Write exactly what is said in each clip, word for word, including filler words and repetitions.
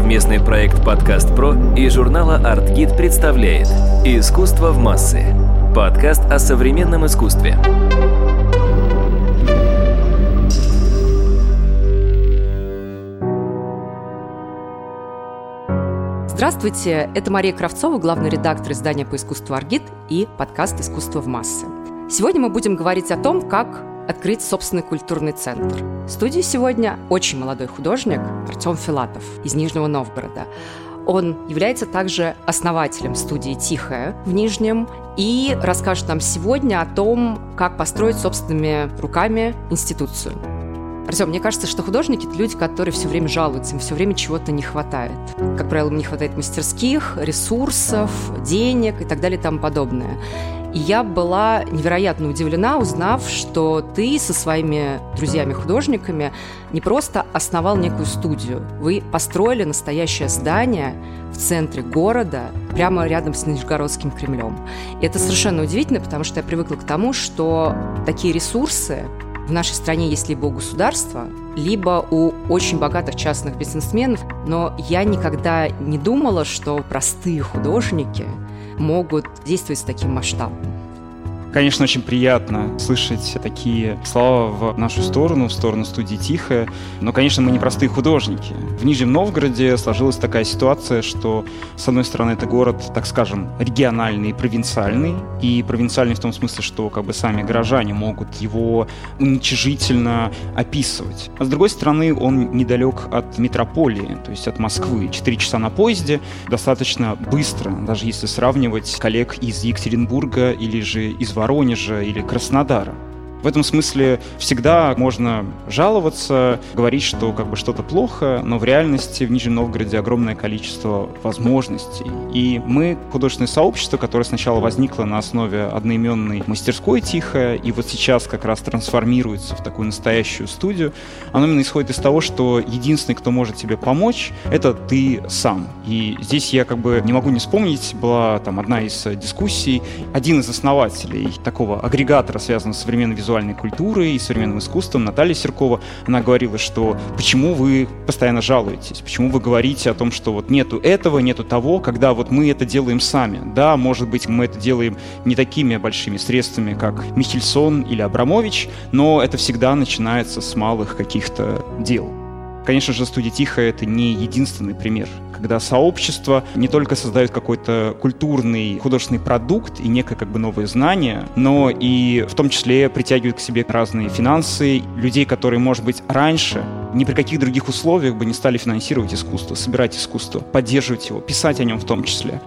Совместный проект «Подкаст.Про» и журнала «Артгид» представляет «Искусство в массы» – подкаст о современном искусстве. Здравствуйте, это Мария Кравцова, главный редактор издания по искусству «Аргид» и подкаст «Искусство в массы». Сегодня мы будем говорить о том, как открыть собственный культурный центр. В студии сегодня очень молодой художник Артём Филатов из Нижнего Новгорода. Он является также основателем студии «Тихая» в Нижнем и расскажет нам сегодня о том, как построить собственными руками институцию. Артём, мне кажется, что художники – это люди, которые все время жалуются, им все время чего-то не хватает. Как правило, им не хватает мастерских, ресурсов, денег и так далее и тому подобное. И я была невероятно удивлена, узнав, что ты со своими друзьями-художниками не просто основал некую студию. Вы построили настоящее здание в центре города, прямо рядом с Нижегородским Кремлем. И это совершенно удивительно, потому что я привыкла к тому, что такие ресурсы в нашей стране есть либо у государства, либо у очень богатых частных бизнесменов. Но я никогда не думала, что простые художники могут действовать с таким масштабом. Конечно, очень приятно слышать такие слова в нашу сторону, в сторону студии «Тихая». Но, конечно, мы не простые художники. В Нижнем Новгороде сложилась такая ситуация, что, с одной стороны, это город, так скажем, региональный и провинциальный. И провинциальный в том смысле, что как бы сами горожане могут его уничижительно описывать. А с другой стороны, он недалек от метрополии, то есть от Москвы. Четыре часа на поезде достаточно быстро, даже если сравнивать коллег из Екатеринбурга или же из Воронежа или Краснодара. В этом смысле всегда можно жаловаться, говорить, что как бы что-то плохо, но в реальности в Нижнем Новгороде огромное количество возможностей. И мы, художественное сообщество, которое сначала возникло на основе одноименной мастерской «Тихая» и вот сейчас как раз трансформируется в такую настоящую студию, оно именно исходит из того, что единственный, кто может тебе помочь, это ты сам. И здесь я как бы не могу не вспомнить, была там одна из дискуссий, один из основателей такого агрегатора, связанного с современной визуальностью, визуальной культурой и современным искусством, Наталья Серкова, она говорила, что почему вы постоянно жалуетесь, почему вы говорите о том, что вот нету этого, нету того, когда вот мы это делаем сами. Да, может быть, мы это делаем не такими большими средствами, как Михельсон или Абрамович, но это всегда начинается с малых каких-то дел. Конечно же, студия «Тихая» — это не единственный пример, когда сообщество не только создает какой-то культурный, художественный продукт и некое как бы новое знание, но и в том числе притягивает к себе разные финансы, людей, которые, может быть, раньше ни при каких других условиях бы не стали финансировать искусство, собирать искусство, поддерживать его, писать о нем в том числе.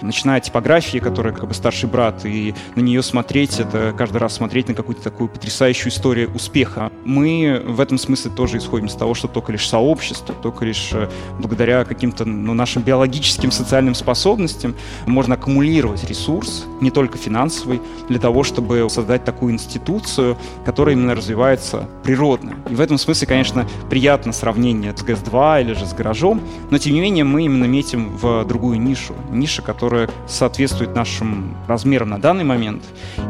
Начиная от типографии, которая как бы старший брат, и на нее смотреть, это каждый раз смотреть на какую-то такую потрясающую историю успеха. Мы в этом смысле тоже исходим из того, что только лишь сообщество, только лишь благодаря каким-то ну, нашим биологическим, социальным способностям можно аккумулировать ресурс, не только финансовый, для того, чтобы создать такую институцию, которая именно развивается природно. И в этом смысле, конечно, приятно сравнение с ГЭС-два или же с гаражом, но тем не менее мы именно метим в другую нишу, ниша, которая которая соответствует нашим размерам на данный момент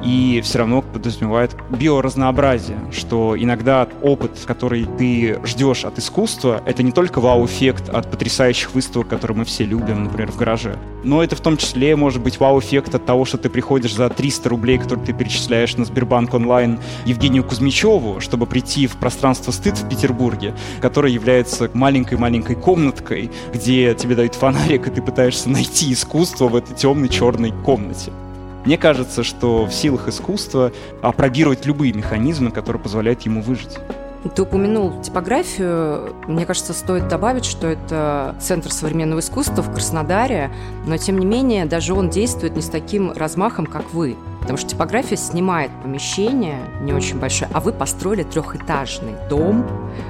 и все равно подразумевает биоразнообразие, что иногда опыт, который ты ждешь от искусства, это не только вау-эффект от потрясающих выставок, которые мы все любим, например, в гараже, но это в том числе может быть вау-эффект от того, что ты приходишь за триста рублей, которые ты перечисляешь на Сбербанк Онлайн Евгению Кузьмичеву, чтобы прийти в пространство «Стыд» в Петербурге, которое является маленькой-маленькой комнаткой, где тебе дают фонарик, и ты пытаешься найти искусство в этой темной черной комнате. Мне кажется, что в силах искусства опробировать любые механизмы, которые позволяют ему выжить. Ты упомянул типографию. Мне кажется, стоит добавить, что это Центр современного искусства в Краснодаре, но, тем не менее, даже он действует не с таким размахом, как вы. Потому что типография снимает помещение, не очень большое, а вы построили трехэтажный дом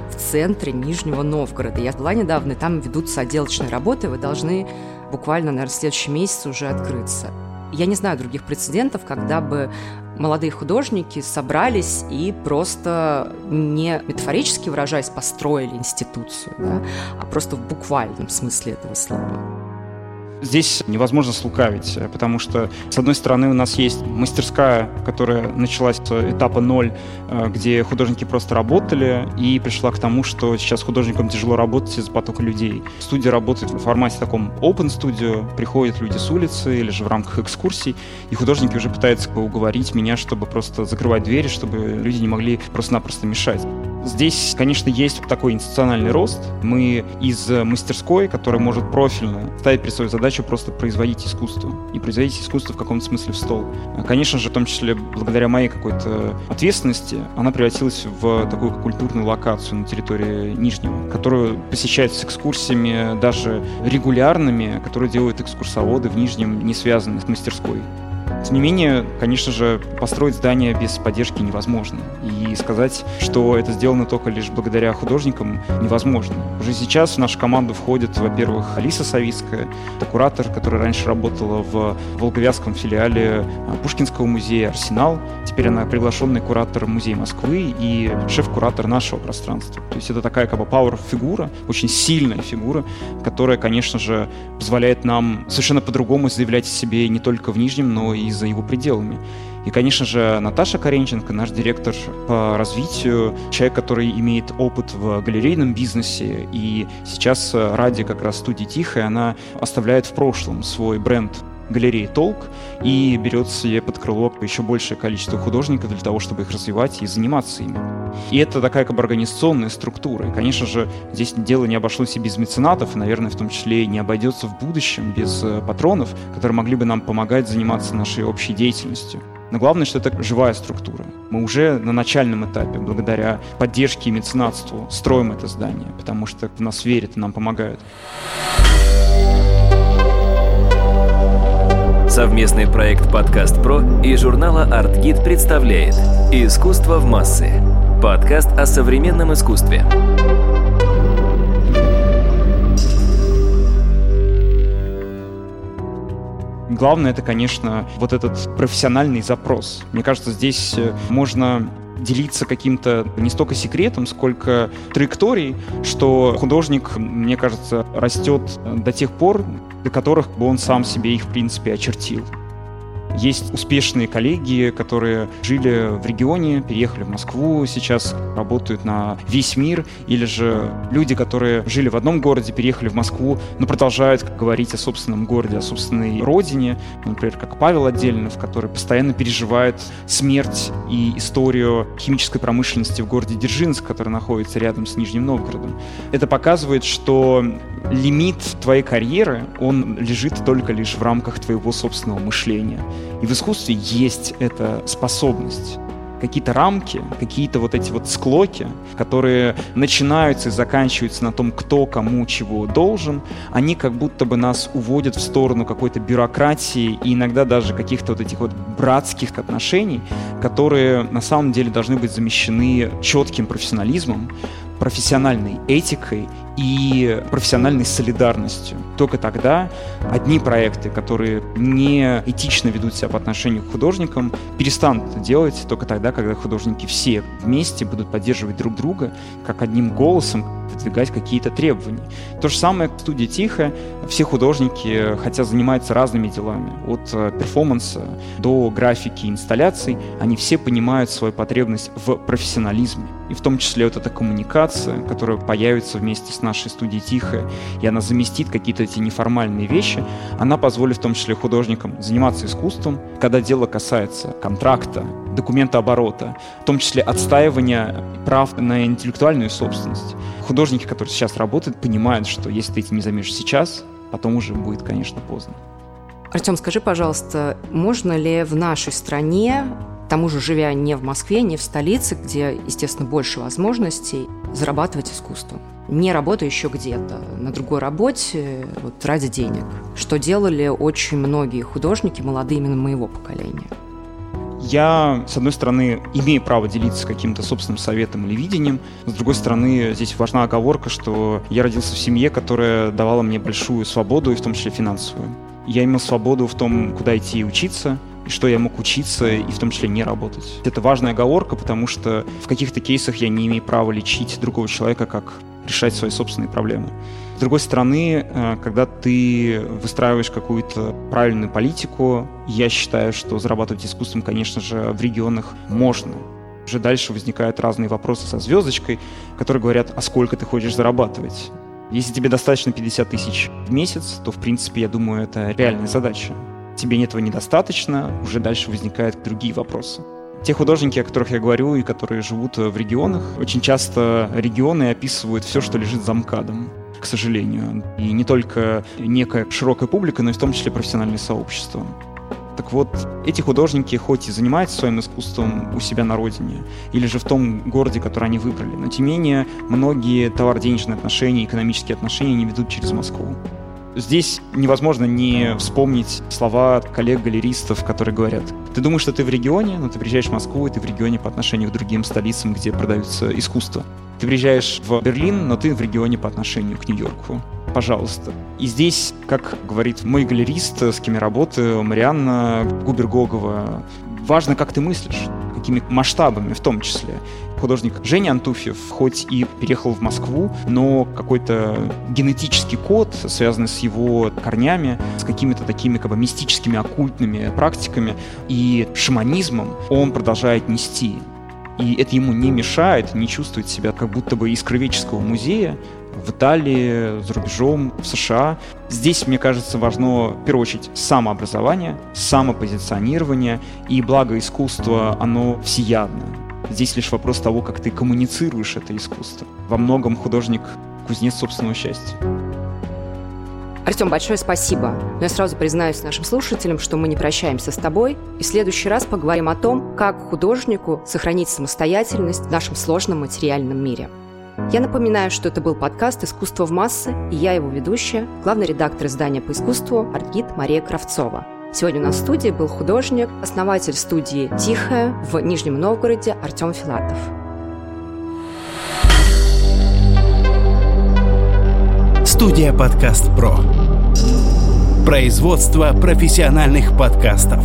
в центре Нижнего Новгорода. Я была недавно, там ведутся отделочные работы, вы должны буквально, наверное, в следующем месяце уже открыться. Я не знаю других прецедентов, когда бы молодые художники собрались и просто, не метафорически выражаясь, построили институцию, да, а просто в буквальном смысле этого слова. Здесь невозможно слукавить, потому что, с одной стороны, у нас есть мастерская, которая началась с этапа ноль, где художники просто работали и пришла к тому, что сейчас художникам тяжело работать из-за потока людей. Студия работает в формате таком open studio, приходят люди с улицы или же в рамках экскурсий, и художники уже пытаются уговорить меня, чтобы просто закрывать двери, чтобы люди не могли просто-напросто мешать. Здесь, конечно, есть такой институциональный рост. Мы из мастерской, которая может профильно ставить перед собой задачу просто производить искусство. И производить искусство в каком-то смысле в стол. Конечно же, в том числе, благодаря моей какой-то ответственности, она превратилась в такую культурную локацию на территории Нижнего, которую посещают с экскурсиями, даже регулярными, которые делают экскурсоводы в Нижнем, не связанные с мастерской. Тем не менее, конечно же, построить здание без поддержки невозможно. И сказать, что это сделано только лишь благодаря художникам, невозможно. Уже сейчас в нашу команду входит, во-первых, Алиса Савицкая, это куратор, которая раньше работала в Волговятском филиале Пушкинского музея «Арсенал». Теперь она приглашенный куратор Музея Москвы и шеф-куратор нашего пространства. То есть это такая как бы пауэр-фигура, очень сильная фигура, которая, конечно же, позволяет нам совершенно по-другому заявлять о себе не только в Нижнем, но и за его пределами. И, конечно же, Наташа Коренченко, наш директор по развитию, человек, который имеет опыт в галерейном бизнесе, и сейчас ради как раз студии «Тихая» она оставляет в прошлом свой бренд галереи «Толк» и берет себе под крыло еще большее количество художников для того, чтобы их развивать и заниматься ими. И это такая как бы организационная структура. И, конечно же, здесь дело не обошлось и без меценатов, и, наверное, в том числе и не обойдется в будущем без патронов, которые могли бы нам помогать заниматься нашей общей деятельностью. Но главное, что это живая структура. Мы уже на начальном этапе, благодаря поддержке и меценатству, строим это здание, потому что в нас верят и нам помогают. Совместный проект «Подкаст.Про» и журнала «Артгид» представляет «Искусство в массы» – подкаст о современном искусстве. Главное – это, конечно, вот этот профессиональный запрос. Мне кажется, здесь можно делиться каким-то не столько секретом, сколько траекторией, что художник, мне кажется, растет до тех пор, до которых бы он сам себе их, в принципе, очертил. Есть успешные коллеги, которые жили в регионе, переехали в Москву, сейчас работают на весь мир, или же люди, которые жили в одном городе, переехали в Москву, но продолжают говорить о собственном городе, о собственной родине, например, как Павел Отдельнов, который постоянно переживает смерть и историю химической промышленности в городе Дзержинск, который находится рядом с Нижним Новгородом. Это показывает, что лимит твоей карьеры, он лежит только лишь в рамках твоего собственного мышления. И в искусстве есть эта способность. Какие-то рамки, какие-то вот эти вот склоки, которые начинаются и заканчиваются на том, кто кому чего должен, они как будто бы нас уводят в сторону какой-то бюрократии и иногда даже каких-то вот этих вот братских отношений, которые на самом деле должны быть замещены четким профессионализмом, профессиональной этикой и профессиональной солидарностью. Только тогда одни проекты, которые не этично ведут себя по отношению к художникам, перестанут это делать, только тогда, когда художники все вместе будут поддерживать друг друга, как одним голосом выдвигать какие-то требования. То же самое в студии «Тихая». Все художники, хотя занимаются разными делами, от перформанса до графики и инсталляций, они все понимают свою потребность в профессионализме. И в том числе вот эта коммуникация, которая появится вместе с нашей студией «Тихая», и она заместит какие-то эти неформальные вещи, она позволит в том числе художникам заниматься искусством, когда дело касается контракта, документооборота, в том числе отстаивания прав на интеллектуальную собственность. Художники, которые сейчас работают, понимают, что если ты этим не займешься сейчас, потом уже будет, конечно, поздно. Артём, скажи, пожалуйста, можно ли в нашей стране, к тому же живя не в Москве, не в столице, где, естественно, больше возможностей, зарабатывать искусством? Не работая еще где-то, на другой работе, вот, ради денег, что делали очень многие художники, молодые именно моего поколения. Я, с одной стороны, имею право делиться каким-то собственным советом или видением. С другой стороны, здесь важна оговорка, что я родился в семье, которая давала мне большую свободу, и в том числе финансовую. Я имел свободу в том, куда идти и учиться, и что я мог учиться, и в том числе не работать. Это важная оговорка, потому что в каких-то кейсах я не имею права лечить другого человека, как решать свои собственные проблемы. С другой стороны, когда ты выстраиваешь какую-то правильную политику, я считаю, что зарабатывать искусством, конечно же, в регионах можно. Уже дальше возникают разные вопросы со звездочкой, которые говорят, а сколько ты хочешь зарабатывать. Если тебе достаточно пятьдесят тысяч в месяц, то, в принципе, я думаю, это реальная задача. Тебе этого недостаточно, уже дальше возникают другие вопросы. Те художники, о которых я говорю и которые живут в регионах, очень часто регионы описывают все, что лежит за МКАДом, к сожалению. И не только некая широкая публика, но и в том числе профессиональное сообщество. Так вот, эти художники хоть и занимаются своим искусством у себя на родине, или же в том городе, который они выбрали, но тем не менее многие товарно-денежные отношения, экономические отношения не ведут через Москву. Здесь невозможно не вспомнить слова коллег-галеристов, которые говорят: ты думаешь, что ты в регионе, но ты приезжаешь в Москву, и ты в регионе по отношению к другим столицам, где продаются искусство. Ты приезжаешь в Берлин, но ты в регионе по отношению к Нью-Йорку. Пожалуйста. И здесь, как говорит мой галерист, с кем я работаю, Марианна Губергогова, важно, как ты мыслишь, какими масштабами в том числе. Художник Женя Антуфьев хоть и переехал в Москву, но какой-то генетический код, связанный с его корнями, с какими-то такими как бы мистическими, оккультными практиками и шаманизмом, он продолжает нести. И это ему не мешает, не чувствует себя как будто бы из краеведческого музея в Италии, за рубежом, в США. Здесь, мне кажется, важно, в первую очередь, самообразование, самопозиционирование, и благо искусство, оно всеядно. Здесь лишь вопрос того, как ты коммуницируешь это искусство. Во многом художник — кузнец собственного счастья. Артём, большое спасибо. Но я сразу признаюсь нашим слушателям, что мы не прощаемся с тобой, и в следующий раз поговорим о том, как художнику сохранить самостоятельность в нашем сложном материальном мире. Я напоминаю, что это был подкаст «Искусство в массы», и я его ведущая, главный редактор издания по искусству «Артгид» Мария Кравцова. Сегодня у нас в студии был художник, основатель студии «Тихая» в Нижнем Новгороде Артём Филатов. Студия «Подкаст.Про». Производство профессиональных подкастов.